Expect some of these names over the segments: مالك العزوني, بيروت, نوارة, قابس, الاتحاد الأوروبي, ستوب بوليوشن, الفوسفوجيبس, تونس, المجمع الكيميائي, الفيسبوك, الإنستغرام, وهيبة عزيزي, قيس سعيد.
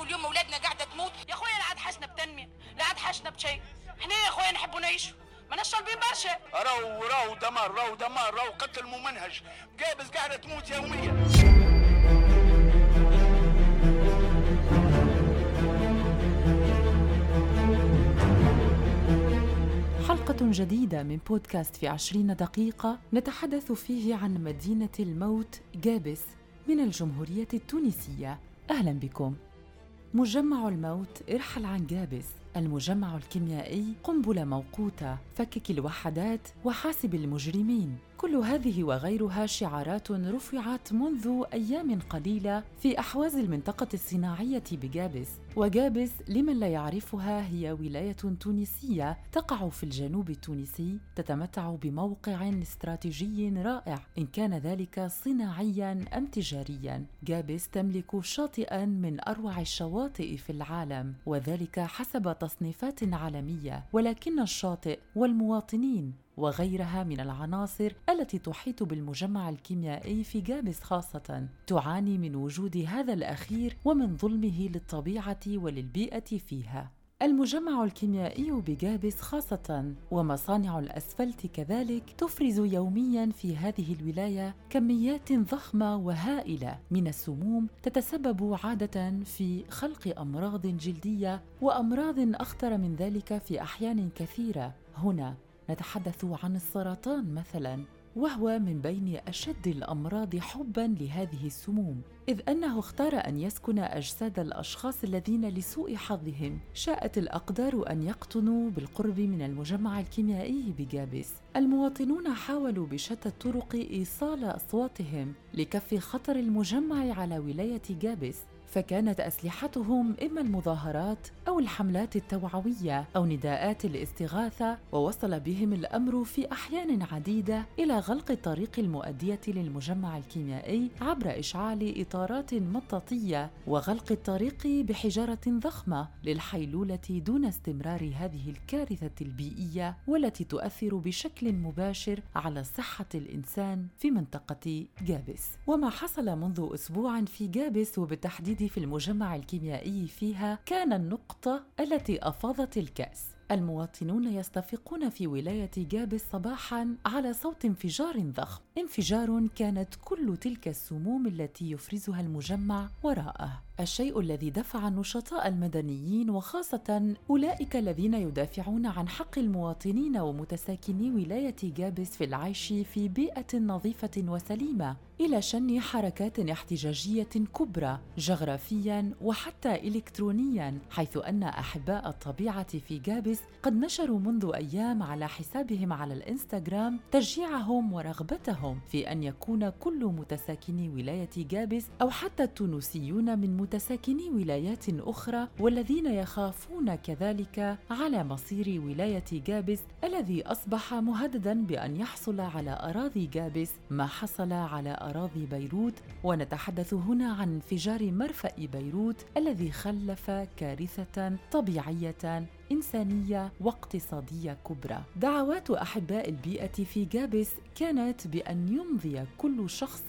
كل يوم اولادنا قاعده تموت يا اخويا. لا عاد حشنا بتنميه، لا عاد حشنا بشيء. احنا يا اخويا نحبوا نعيشوا، ماناش شاربين برشا. راهو دمار، راهو دمار، راهو قتل ممنهج. قابس قاعده تموت يوميا. حلقة جديدة من بودكاست في 20 دقيقة نتحدث فيه عن مدينة الموت قابس من الجمهورية التونسية. أهلا بكم. مجمع الموت ارحل عن قابس. المجمع الكيميائي قنبلة موقوتة، فكك الوحدات وحاسب المجرمين. كل هذه وغيرها شعارات رفعت منذ أيام قليلة في أحواز المنطقة الصناعية بقابس. وقابس لمن لا يعرفها هي ولاية تونسية تقع في الجنوب التونسي، تتمتع بموقع استراتيجي رائع إن كان ذلك صناعياً أم تجارياً. قابس تملك شاطئاً من أروع الشواطئ في العالم، وذلك حسب تصنيفات عالمية، ولكن الشاطئ والمواطنين وغيرها من العناصر التي تحيط بالمجمع الكيميائي في قابس خاصة تعاني من وجود هذا الأخير ومن ظلمه للطبيعة وللبيئة فيها. المجمع الكيميائي بقابس خاصة ومصانع الأسفلت كذلك تفرز يومياً في هذه الولاية كميات ضخمة وهائلة من السموم تتسبب عادة في خلق أمراض جلدية وأمراض أخطر من ذلك في أحيان كثيرة. هنا نتحدث عن السرطان مثلاً، وهو من بين أشد الأمراض حباً لهذه السموم، إذ أنه اختار أن يسكن أجساد الأشخاص الذين لسوء حظهم شاءت الأقدار أن يقطنوا بالقرب من المجمع الكيميائي بقابس. المواطنون حاولوا بشتى الطرق إيصال أصواتهم لكف خطر المجمع على ولاية قابس، فكانت أسلحتهم إما المظاهرات أو الحملات التوعوية أو نداءات الاستغاثة، ووصل بهم الأمر في أحيان عديدة إلى غلق الطريق المؤدية للمجمع الكيميائي عبر إشعال إطارات مطاطية وغلق الطريق بحجارة ضخمة للحيلولة دون استمرار هذه الكارثة البيئية والتي تؤثر بشكل مباشر على صحة الإنسان في منطقة قابس. وما حصل منذ أسبوع في قابس وبالتحديد في المجمع الكيميائي فيها كان النقطة التي أفاضت الكأس. المواطنون يستفيقون في ولاية قابس صباحاً على صوت انفجار ضخم، انفجار كانت كل تلك السموم التي يفرزها المجمع وراءه، الشيء الذي دفع النشطاء المدنيين وخاصة أولئك الذين يدافعون عن حق المواطنين ومتساكني ولاية قابس في العيش في بيئة نظيفة وسليمة إلى شن حركات احتجاجية كبرى جغرافياً وحتى إلكترونياً، حيث أن أحباء الطبيعة في قابس قد نشروا منذ أيام على حسابهم على الإنستغرام تشجيعهم ورغبتهم في أن يكون كل متساكني ولاية قابس أو حتى التونسيون من متساكني ولايات أخرى والذين يخافون كذلك على مصير ولاية قابس الذي أصبح مهدداً بأن يحصل على أراضي قابس ما حصل على أراضي بيروت. ونتحدث هنا عن انفجار مرفأ بيروت الذي خلف كارثة طبيعية إنسانية واقتصادية كبرى. دعوات أحباء البيئة في قابس كانت بأن يمضي كل شخص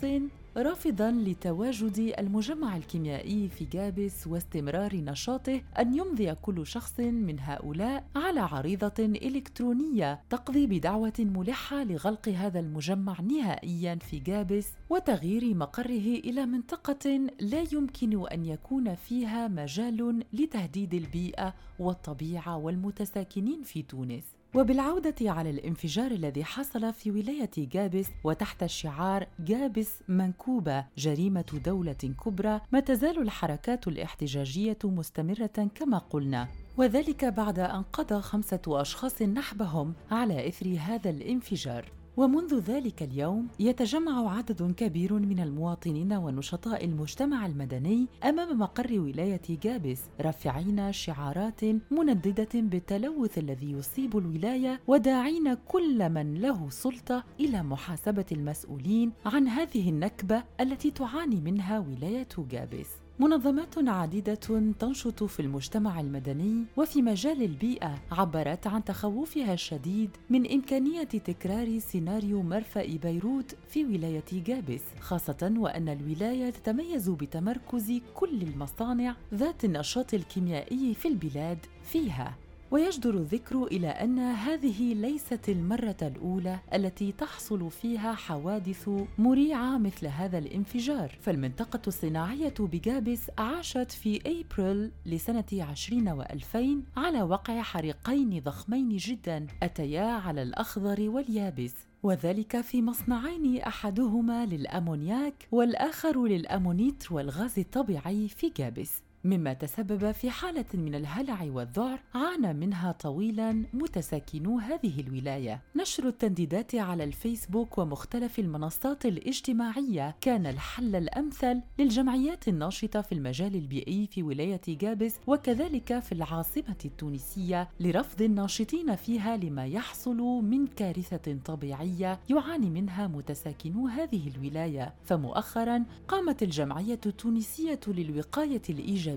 رافضاً لتواجد المجمع الكيميائي في قابس واستمرار نشاطه أن يمضي كل شخص من هؤلاء على عريضة إلكترونية تقضي بدعوة ملحة لغلق هذا المجمع نهائياً في قابس وتغيير مقره إلى منطقة لا يمكن أن يكون فيها مجال لتهديد البيئة والطبيعة والمتساكنين في تونس. وبالعودة على الانفجار الذي حصل في ولاية قابس وتحت شعار قابس منكوبة جريمة دولة كبرى، ما تزال الحركات الاحتجاجية مستمرة كما قلنا، وذلك بعد أن قضى 5 أشخاص نحبهم على إثر هذا الانفجار. ومنذ ذلك اليوم يتجمع عدد كبير من المواطنين ونشطاء المجتمع المدني أمام مقر ولاية قابس رافعين شعارات منددة بالتلوث الذي يصيب الولاية وداعين كل من له سلطة إلى محاسبة المسؤولين عن هذه النكبة التي تعاني منها ولاية قابس. منظمات عديدة تنشط في المجتمع المدني وفي مجال البيئة عبرت عن تخوفها الشديد من إمكانية تكرار سيناريو مرفأ بيروت في ولاية قابس، خاصة وأن الولاية تتميز بتمركز كل المصانع ذات النشاط الكيميائي في البلاد فيها. ويجدر الذكر إلى أن هذه ليست المرة الأولى التي تحصل فيها حوادث مريعة مثل هذا الانفجار، فالمنطقة الصناعية بقابس عاشت في أبريل لسنة 2020 على وقع حريقين ضخمين جداً أتيا على الأخضر واليابس، وذلك في مصنعين أحدهما للأمونياك والآخر للأمونيتر والغاز الطبيعي في قابس، مما تسبب في حالة من الهلع والذعر عانى منها طويلاً متساكنو هذه الولاية. نشر التنديدات على الفيسبوك ومختلف المنصات الاجتماعية كان الحل الأمثل للجمعيات الناشطة في المجال البيئي في ولاية قابس وكذلك في العاصمة التونسية لرفض الناشطين فيها لما يحصل من كارثة طبيعية يعاني منها متساكنو هذه الولاية. فمؤخراً قامت الجمعية التونسية للوقاية الإيجابية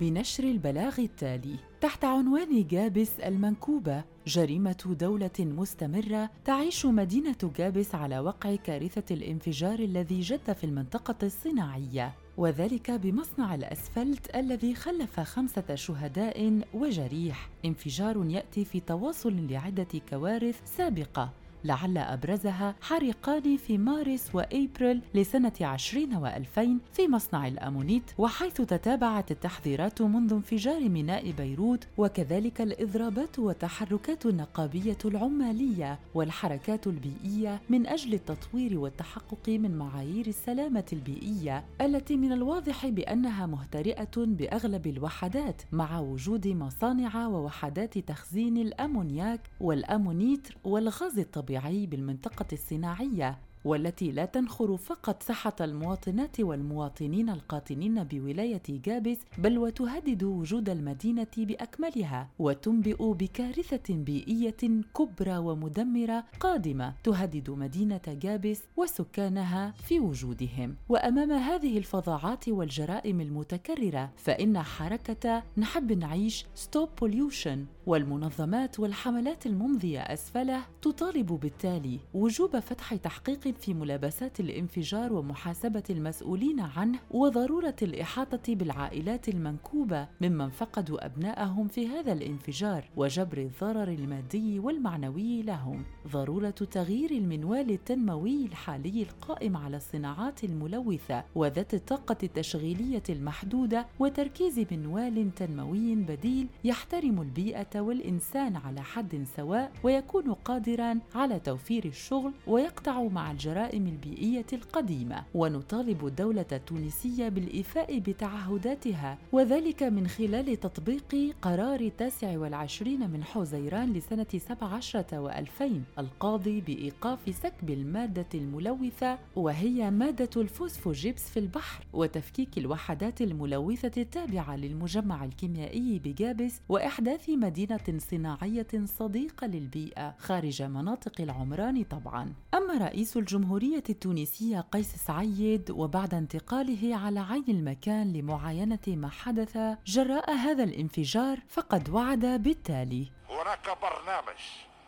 بنشر البلاغ التالي تحت عنوان قابس المنكوبة، جريمة دولة مستمرة تعيش مدينة قابس على وقع كارثة الانفجار الذي جد في المنطقة الصناعية، وذلك بمصنع الأسفلت الذي خلف 5 شهداء وجريح، انفجار يأتي في تواصل لعدة كوارث سابقة لعل أبرزها حريقان في مارس وأبريل لسنة 2020 في مصنع الأمونيت، وحيث تتابعت التحذيرات منذ انفجار ميناء بيروت، وكذلك الإضرابات والتحركات النقابية العمالية والحركات البيئية من أجل التطوير والتحقق من معايير السلامة البيئية التي من الواضح بأنها مهترئة بأغلب الوحدات، مع وجود مصانع ووحدات تخزين الأمونياك والأمونيتر والغاز الطبيعي بالمنطقة الصناعية، والتي لا تنخر فقط صحة المواطنات والمواطنين القاطنين بولاية قابس بل وتهدد وجود المدينة بأكملها وتنبئ بكارثة بيئية كبرى ومدمرة قادمة تهدد مدينة قابس وسكانها في وجودهم. وأمام هذه الفظاعات والجرائم المتكررة فإن حركة نحب نعيش ستوب بوليوشن والمنظمات والحملات الممضية أسفله تطالب بالتالي وجوب فتح تحقيق في ملابسات الانفجار ومحاسبة المسؤولين عنه، وضرورة الإحاطة بالعائلات المنكوبة ممن فقدوا أبنائهم في هذا الانفجار وجبر الضرر المادي والمعنوي لهم، ضرورة تغيير المنوال التنموي الحالي القائم على الصناعات الملوثة وذات الطاقة التشغيلية المحدودة وتركيز منوال تنموي بديل يحترم البيئة والإنسان على حد سواء ويكون قادراً على توفير الشغل ويقطع مع الجرائم البيئية القديمة. ونطالب الدولة التونسية بالإيفاء بتعهداتها وذلك من خلال تطبيق قرار 29 من حزيران لسنة 17/20 القاضي بإيقاف سكب المادة الملوثة وهي مادة الفوسفوجيبس في البحر وتفكيك الوحدات الملوثة التابعة للمجمع الكيميائي بقابس وإحداث مدينة صناعية صديقة للبيئة خارج مناطق العمران طبعاً. أما رئيس الجمهورية التونسية قيس سعيد وبعد انتقاله على عين المكان لمعاينة ما حدث جراء هذا الانفجار فقد وعد بالتالي: هناك برنامج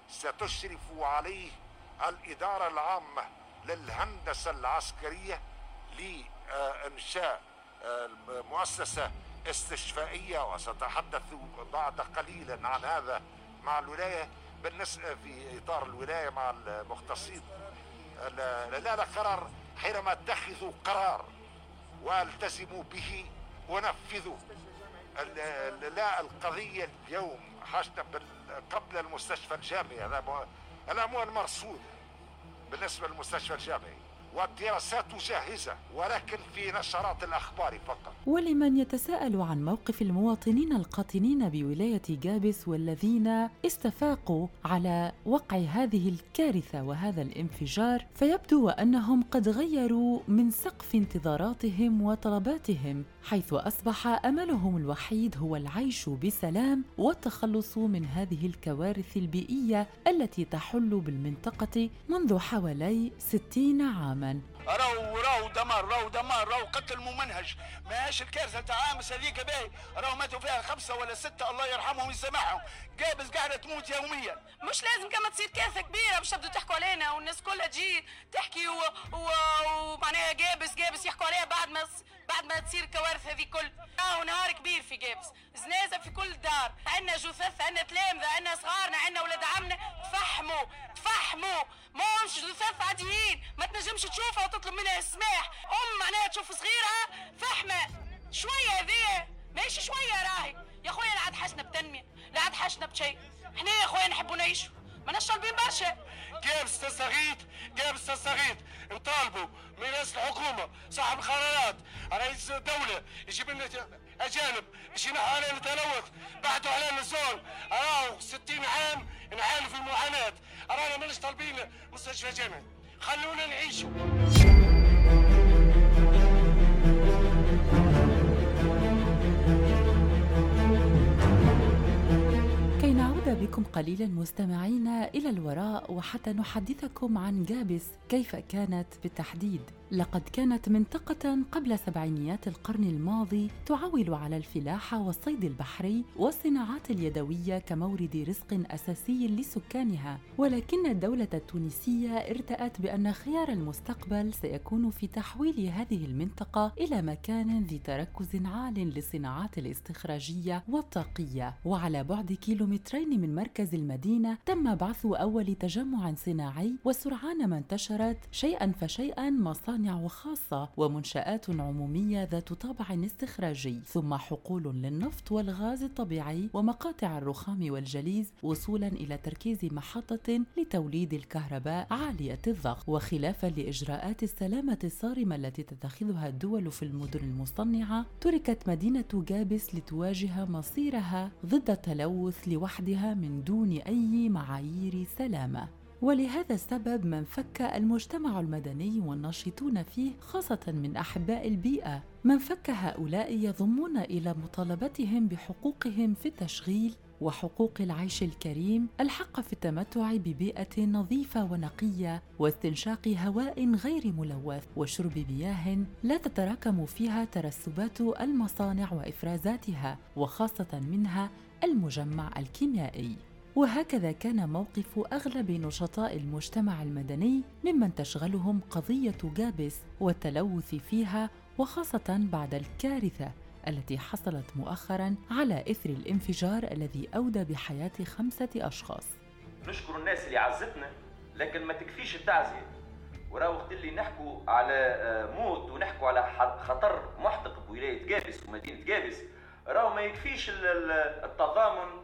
ستشرف عليه الإدارة العامة للهندسة العسكرية لإنشاء مؤسسة استشفائية، وستحدث بعد قليلا عن هذا مع الولاية بالنسبة في إطار الولاية مع المختصين. لا قرار، حينما اتخذوا قرار والتزموا به ونفذوا. لا القضية اليوم حاشتنا قبل المستشفى الجامعي، هذا هو المرصود بالنسبة للمستشفى الجامعي، والدراسات جاهزة ولكن في نشرات الأخبار فقط. ولمن يتساءل عن موقف المواطنين القاطنين بولاية قابس والذين استفاقوا على وقع هذه الكارثة وهذا الانفجار فيبدو أنهم قد غيروا من سقف انتظاراتهم وطلباتهم، حيث أصبح أملهم الوحيد هو العيش بسلام والتخلص من هذه الكوارث البيئية التي تحل بالمنطقة منذ حوالي 60 عاماً. راهو راهو دمار راهو دمار راهو قتل ممنهج. ماهيش الكارثه تاع عامس هذيك باهي، راهو ماتوا فيها 5 ولا 6 الله يرحمهم ويسامحهم. قابس قاعده تموت يوميا. مش لازم كما تصير كارثه كبيره باش تبدوا تحكوا علينا والناس كلها تجي تحكي ومعناها قابس يحكوا عليها بعد ما تصير كوارث هذه كل. راهو نهار كبير في قابس، زنازه في كل دار، عندنا جثث، عندنا تلامذه، عندنا صغارنا، عندنا ولاد عمنا تفحموا ماهمش جثث عاديين، ما تنجمش تشوفها وتطلب منها السماح. معناها تشوف صغيرها فحمه شويه، هذه ماشي شويه. راهي يا خويا لا عاد حشنا بتنميه، لا عاد حشنا بشيء. احنا يا خويا نحبوا نعيشوا، ماناش طالبين برشا. قابس تستغيث نطالبوا من رئيس الحكومه صاحب القرارات رئيس الدوله يجيب لنا اجانب باش ينحوا علينا التلوث. بعتوا علينا الزول، راهو 60 عام نعانوا في المعاناه، رانا ماناش طالبين مستشفى جامعي، خلونا نعيشوا. بكم قليلا مستمعينا إلى الوراء وحتى نحدثكم عن قابس كيف كانت بالتحديد. لقد كانت منطقة قبل سبعينيات القرن الماضي تعول على الفلاحة والصيد البحري والصناعات اليدوية كمورد رزق أساسي لسكانها، ولكن الدولة التونسية ارتأت بأن خيار المستقبل سيكون في تحويل هذه المنطقة إلى مكان ذي تركز عال للصناعات الاستخراجية والطاقية. وعلى بعد كيلومترين من مركز المدينة تم بعث أول تجمع صناعي، وسرعان ما انتشرت شيئا فشيئا مصانع وخاصة ومنشآت عمومية ذات طابع استخراجي، ثم حقول للنفط والغاز الطبيعي ومقاطع الرخام والجليز، وصولا إلى تركيز محطة لتوليد الكهرباء عالية الضغط. وخلافا لإجراءات السلامة الصارمة التي تتخذها الدول في المدن المصنعة، تركت مدينة قابس لتواجه مصيرها ضد التلوث لوحدها من دون أي معايير سلامة. ولهذا السبب ما انفك المجتمع المدني والناشطون فيه، خاصة من أحباء البيئة، ما انفك هؤلاء يضمون إلى مطالبتهم بحقوقهم في التشغيل وحقوق العيش الكريم، الحق في التمتع ببيئة نظيفة ونقية، واستنشاق هواء غير ملوث، وشرب مياه لا تتراكم فيها ترسبات المصانع وإفرازاتها، وخاصة منها المجمع الكيميائي. وهكذا كان موقف أغلب نشطاء المجتمع المدني ممن تشغلهم قضية قابس والتلوث فيها، وخاصة بعد الكارثة التي حصلت مؤخراً على إثر الانفجار الذي أودى بحياة 5 أشخاص. نشكر الناس اللي عزتنا، لكن ما تكفيش التعزية. وراهو وقت اللي نحكوا على موت ونحكوا على خطر محدق بولاية قابس ومدينة قابس، راهو ما يكفيش التضامن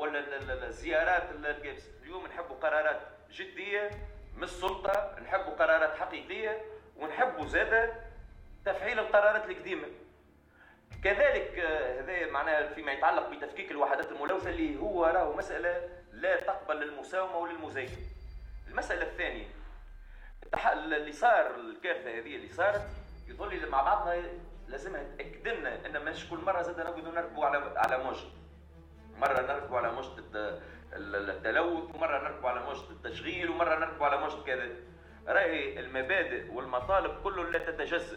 ولا الزيارات لقابس. اليوم نحبوا قرارات جدية من السلطة، نحبوا قرارات حقيقية، ونحبوا زادة تفعيل القرارات القديمة. كذلك هذا معناه فيما يتعلق بتفكيك الوحدات الملوثة اللي هو راهو مسألة لا تقبل للمساومة وللمزايدة. المسألة الثانية اللي صار، الكارثة هذه اللي صارت يظل مع بعضنا لازمها تأكدنا أن مش كل مرة زادة نبدو نركبوا على موجة. مرة نركبوا على موجة التلوث، ومرة نركبوا على موجة التشغيل، ومرة نركبوا على موجة كذا. راهي المبادئ والمطالب كله لا تتجزأ.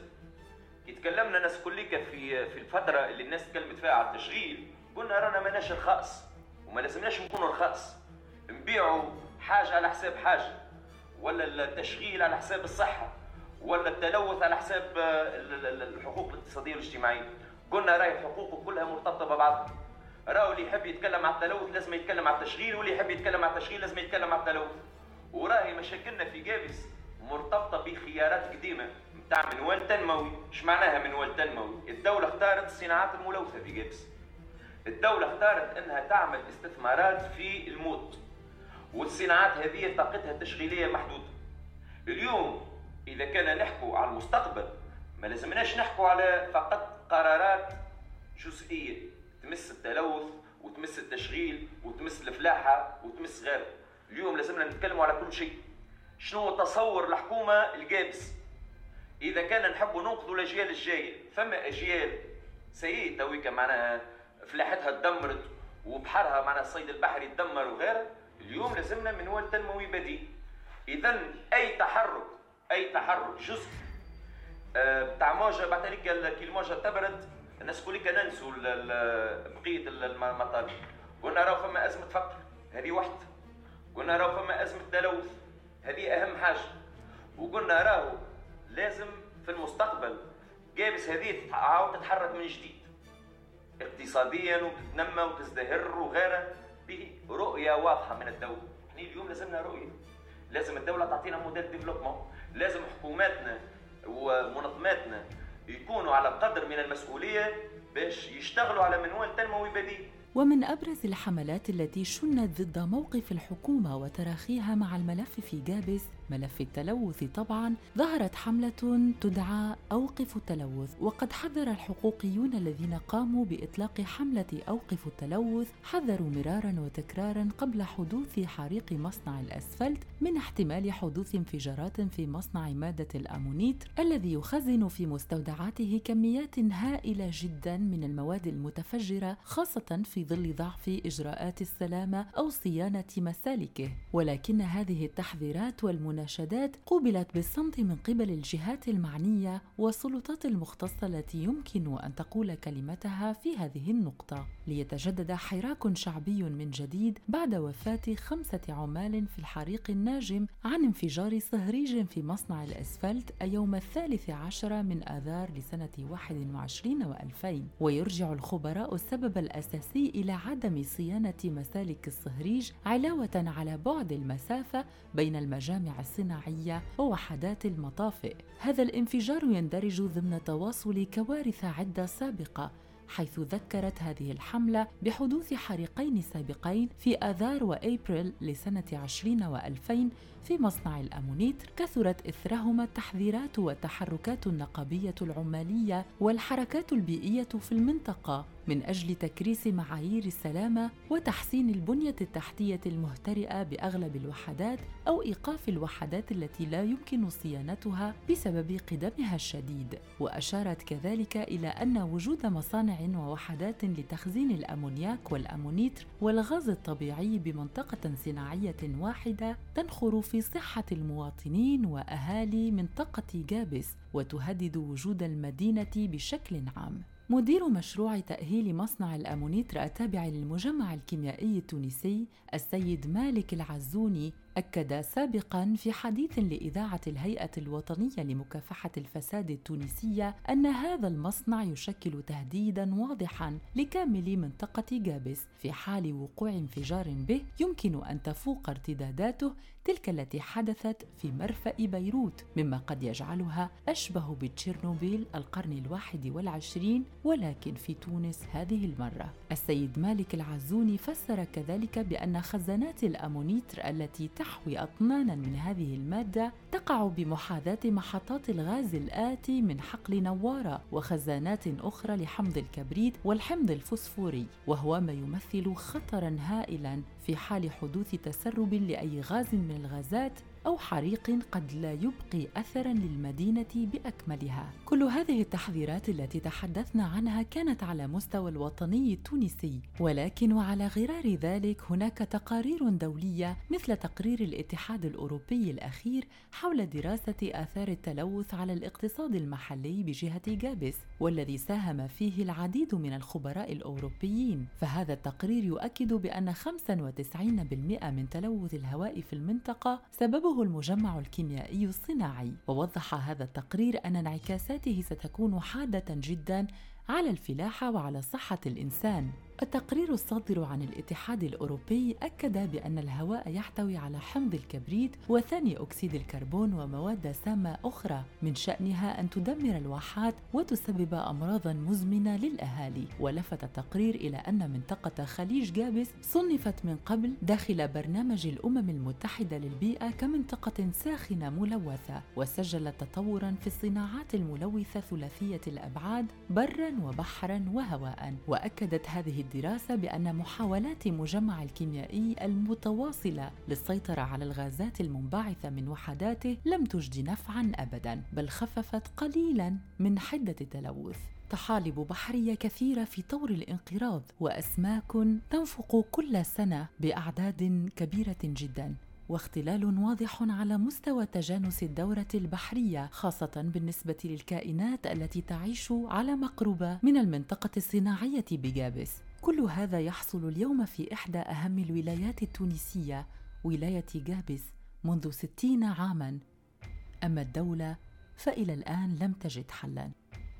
كي تكلمنا ناس كليكا في الفترة اللي الناس تكلمت فيها على التشغيل، قلنا رانا ماناش رخاص وما لازمناش نكونوا رخاص، نبيعوا حاجة على حساب حاجة، ولا التشغيل على حساب الصحة، ولا التلوث على حساب الحقوق الاقتصادية والاجتماعية. قلنا راهي الحقوق كلها مرتبطة ببعضها. راهو اللي يحب يتكلم على التلوث لازم يتكلم على التشغيل، واللي يحب يتكلم على التشغيل لازم يتكلم على التلوث. وراهي مشاكلنا في قابس مرتبطه بخيارات قديمه نتاع منوال تنموي. اش معناها منوال تنموي؟ الدوله اختارت الصناعات الملوثه في قابس، الدوله اختارت انها تعمل استثمارات في الموت، والصناعات هذه طاقتها التشغيليه محدوده. اليوم اذا كان نحكوا على المستقبل ما لازمناش نحكوا على فقط قرارات جزئيه تمس التلوث وتمس التشغيل وتمس الفلاحة وتمس غيره. اليوم لازمنا نتكلموا على كل شيء. شنو تصور الحكومة القابس إذا كان نحبوا ننقذوا الأجيال الجاية؟ فما أجيال سيئة تويكا معناها فلاحتها تدمرت وبحرها معناها الصيد البحري تدمر وغيره. اليوم لازمنا منوال تنموي بديل. إذا أي تحرك جزء بتاع موجه بعد ذلك كي الموجه تبرد الناس كلك ننسوا بقيه المطالب. قلنا راهو فما ازمه فقر هذه وحده، قلنا راهو فما ازمه تلوث هذه اهم حاجه، وقلنا راهو لازم في المستقبل قابس هذه عاود تتحرك من جديد اقتصاديا وتتنمى وتزدهر وغيرها برؤيه واضحه من الدوله. احنا اليوم لازمنا رؤيه، لازم الدوله تعطينا موديل ديفلوبمون، لازم حكوماتنا ومنظماتنا يكونوا على قدر من المسؤوليه باش يشتغلوا على منوال تنموي بديل. ومن ابرز الحملات التي شنت ضد موقف الحكومه وتراخيها مع الملف في قابس ملف التلوث طبعا، ظهرت حمله تدعى اوقف التلوث. وقد حذر الحقوقيون الذين قاموا باطلاق حمله اوقف التلوث، حذروا مرارا وتكرارا قبل حدوث حريق مصنع الاسفلت من احتمال حدوث انفجارات في مصنع ماده الامونيت الذي يخزن في مستودعاته كميات هائله جدا من المواد المتفجره، خاصه في ظل ضعف اجراءات السلامه او صيانه مسالكه. ولكن هذه التحذيرات والمناشدات قوبلت بالصمت من قبل الجهات المعنيه والسلطات المختصه التي يمكن ان تقول كلمتها في هذه النقطه، ليتجدد حراك شعبي من جديد بعد وفاه 5 عمال في الحريق الناجم عن انفجار صهريج في مصنع الاسفلت اليوم 13 آذار 2021. ويرجع الخبراء السبب الاساسي إلى عدم صيانة مسالك الصهريج علاوة على بعد المسافة بين المجامع الصناعية ووحدات المطافئ. هذا الانفجار يندرج ضمن تواصل كوارث عدة سابقة، حيث ذكرت هذه الحملة بحدوث حريقين سابقين في آذار وأبريل لسنة 2020 في مصنع الأمونيت، كثرت إثرهما التحذيرات والتحركات النقابية العمالية والحركات البيئية في المنطقة من أجل تكريس معايير السلامة وتحسين البنية التحتية المهترئة بأغلب الوحدات أو إيقاف الوحدات التي لا يمكن صيانتها بسبب قدمها الشديد. وأشارت كذلك إلى أن وجود مصانع ووحدات لتخزين الأمونياك والأمونيتر والغاز الطبيعي بمنطقة صناعية واحدة تنخر في صحة المواطنين وأهالي منطقة قابس وتهدد وجود المدينة بشكل عام. مدير مشروع تأهيل مصنع الأمونيت التابع للمجمع الكيميائي التونسي السيد مالك العزوني أكد سابقاً في حديث لإذاعة الهيئة الوطنية لمكافحة الفساد التونسية أن هذا المصنع يشكل تهديداً واضحاً لكامل منطقة قابس، في حال وقوع انفجار به يمكن أن تفوق ارتداداته تلك التي حدثت في مرفأ بيروت، مما قد يجعلها أشبه بتشيرنوبيل القرن 21، ولكن في تونس هذه المرة. السيد مالك العزوني فسر كذلك بأن خزانات الأمونيتر التي تحوي أطناناً من هذه المادة تقع بمحاذاة محطات الغاز الآتي من حقل نوارة وخزانات أخرى لحمض الكبريت والحمض الفوسفوري، وهو ما يمثل خطراً هائلاً في حال حدوث تسرب لأي غاز من الغازات أو حريق قد لا يبقي أثراً للمدينة بأكملها. كل هذه التحذيرات التي تحدثنا عنها كانت على مستوى الوطني التونسي، ولكن وعلى غرار ذلك هناك تقارير دولية مثل تقرير الاتحاد الأوروبي الأخير حول دراسة آثار التلوث على الاقتصاد المحلي بجهة قابس، والذي ساهم فيه العديد من الخبراء الأوروبيين. فهذا التقرير يؤكد بأن 95% من تلوث الهواء في المنطقة سببه المجمع الكيميائي الصناعي. ووضح هذا التقرير أن انعكاساته ستكون حادة جداً على الفلاحة وعلى صحة الإنسان. التقرير الصادر عن الاتحاد الأوروبي أكد بأن الهواء يحتوي على حمض الكبريت وثاني أكسيد الكربون ومواد سامة أخرى من شأنها أن تدمر الواحات وتسبب أمراضاً مزمنة للأهالي. ولفت التقرير إلى أن منطقة خليج قابس صنفت من قبل داخل برنامج الأمم المتحدة للبيئة كمنطقة ساخنة ملوثة، وسجلت تطوراً في الصناعات الملوثة ثلاثية الأبعاد براً وبحراً وهواءً. وأكدت هذه الدراسة بأن محاولات مجمع الكيميائي المتواصلة للسيطرة على الغازات المنبعثة من وحداته لم تجد نفعاً أبداً، بل خففت قليلاً من حدة التلوث. طحالب بحرية كثيرة في طور الانقراض وأسماك تنفق كل سنة بأعداد كبيرة جداً، واختلال واضح على مستوى تجانس الدورة البحرية، خاصة بالنسبة للكائنات التي تعيش على مقربة من المنطقة الصناعية بقابس. كل هذا يحصل اليوم في إحدى أهم الولايات التونسية، ولاية قابس، منذ 60 عاماً. أما الدولة فإلى الآن لم تجد حلاً.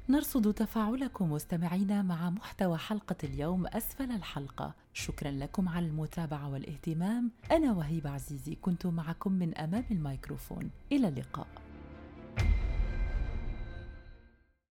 نرصد تفاعلكم مستمعينا مع محتوى حلقة اليوم أسفل الحلقة. شكراً لكم على المتابعة والاهتمام. أنا وهيبة عزيزي كنت معكم من أمام الميكروفون. إلى اللقاء.